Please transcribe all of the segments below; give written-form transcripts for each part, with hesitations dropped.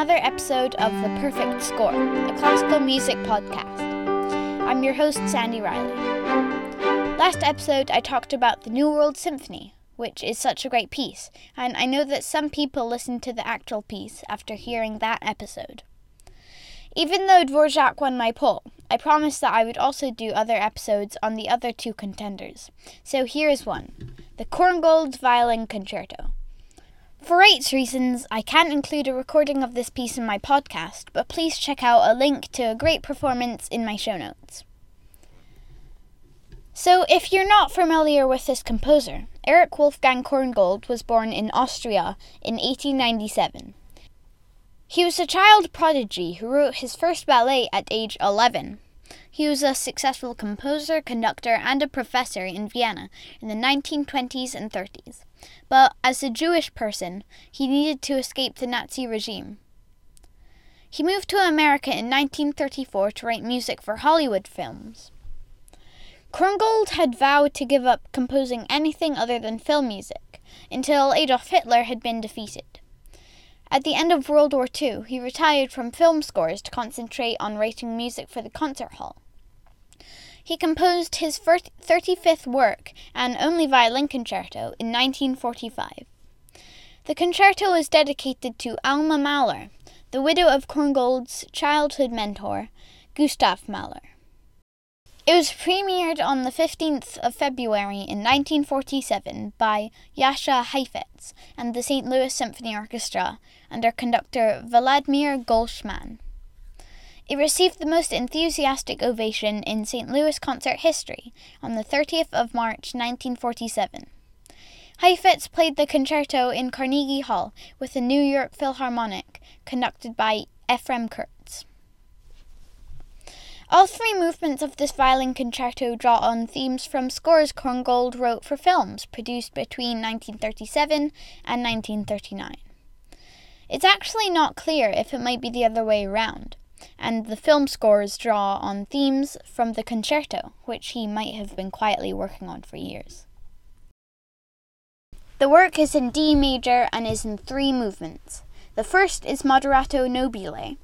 another episode of The Perfect Score, a classical music podcast. I'm your host, Sandy Riley. Last episode, I talked about the New World Symphony, which is such a great piece, and I know that some people listened to the actual piece after hearing that episode. Even though Dvorak won my poll, I promised that I would also do other episodes on the other two contenders, so here is one, the Korngold Violin Concerto. For rights reasons, I can't include a recording of this piece in my podcast, but please check out a link to a great performance in my show notes. So, if you're not familiar with this composer, Erich Wolfgang Korngold was born in Austria in 1897. He was a child prodigy who wrote his first ballet at age 11. He was a successful composer, conductor, and a professor in Vienna in the 1920s and 30s. But as a Jewish person, he needed to escape the Nazi regime. He moved to America in 1934 to write music for Hollywood films. Korngold had vowed to give up composing anything other than film music until Adolf Hitler had been defeated. At the end of World War II, he retired from film scores to concentrate on writing music for the concert hall. He composed his 35th work, an only violin concerto, in 1945. The concerto is dedicated to Alma Mahler, the widow of Korngold's childhood mentor, Gustav Mahler. It was premiered on the 15th of February in 1947 by Jascha Heifetz and the St. Louis Symphony Orchestra under conductor Vladimir Golschmann. It received the most enthusiastic ovation in St. Louis concert history on the 30th of March 1947. Heifetz played the concerto in Carnegie Hall with the New York Philharmonic, conducted by Efrem Kirk. All three movements of this violin concerto draw on themes from scores Korngold wrote for films produced between 1937 and 1939. It's actually not clear if it might be the other way around, and the film scores draw on themes from the concerto, which he might have been quietly working on for years. The work is in D major and is in three movements. The first is Moderato Nobile.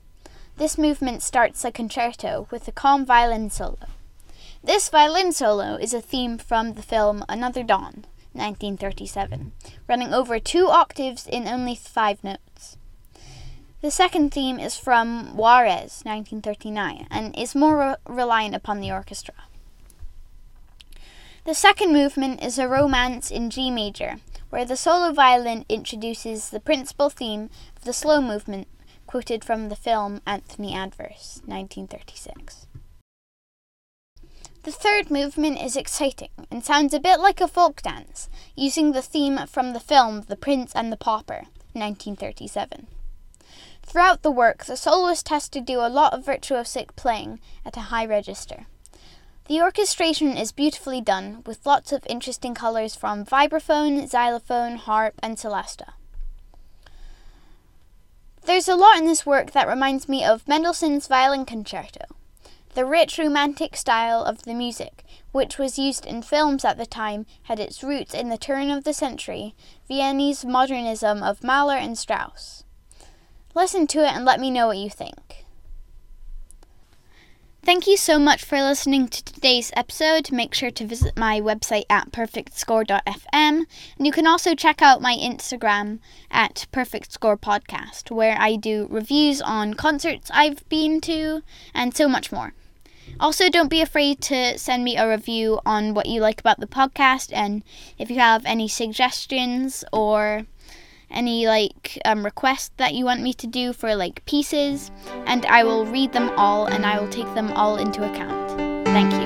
This movement starts the concerto with a calm violin solo. This violin solo is a theme from the film Another Dawn, 1937, running over 2 octaves in only 5 notes. The second theme is from Juarez, 1939, and is more reliant upon the orchestra. The second movement is a romance in G major, where the solo violin introduces the principal theme of the slow movement, quoted from the film Anthony Adverse, 1936. The third movement is exciting and sounds a bit like a folk dance, using the theme from the film The Prince and the Pauper, 1937. Throughout the work, the soloist has to do a lot of virtuosic playing at a high register. The orchestration is beautifully done, with lots of interesting colors from vibraphone, xylophone, harp, and celesta. There's a lot in this work that reminds me of Mendelssohn's Violin Concerto, the rich romantic style of the music, which was used in films at the time, had its roots in the turn of the century, Viennese modernism of Mahler and Strauss. Listen to it and let me know what you think. Thank you so much for listening to today's episode. Make sure to visit my website at perfectscore.fm, and you can also check out my Instagram at perfectscorepodcast, where I do reviews on concerts I've been to and so much more. Also, don't be afraid to send me a review on what you like about the podcast, and if you have any suggestions or any requests that you want me to do for pieces, and I will read them all and I will take them all into account. Thank you.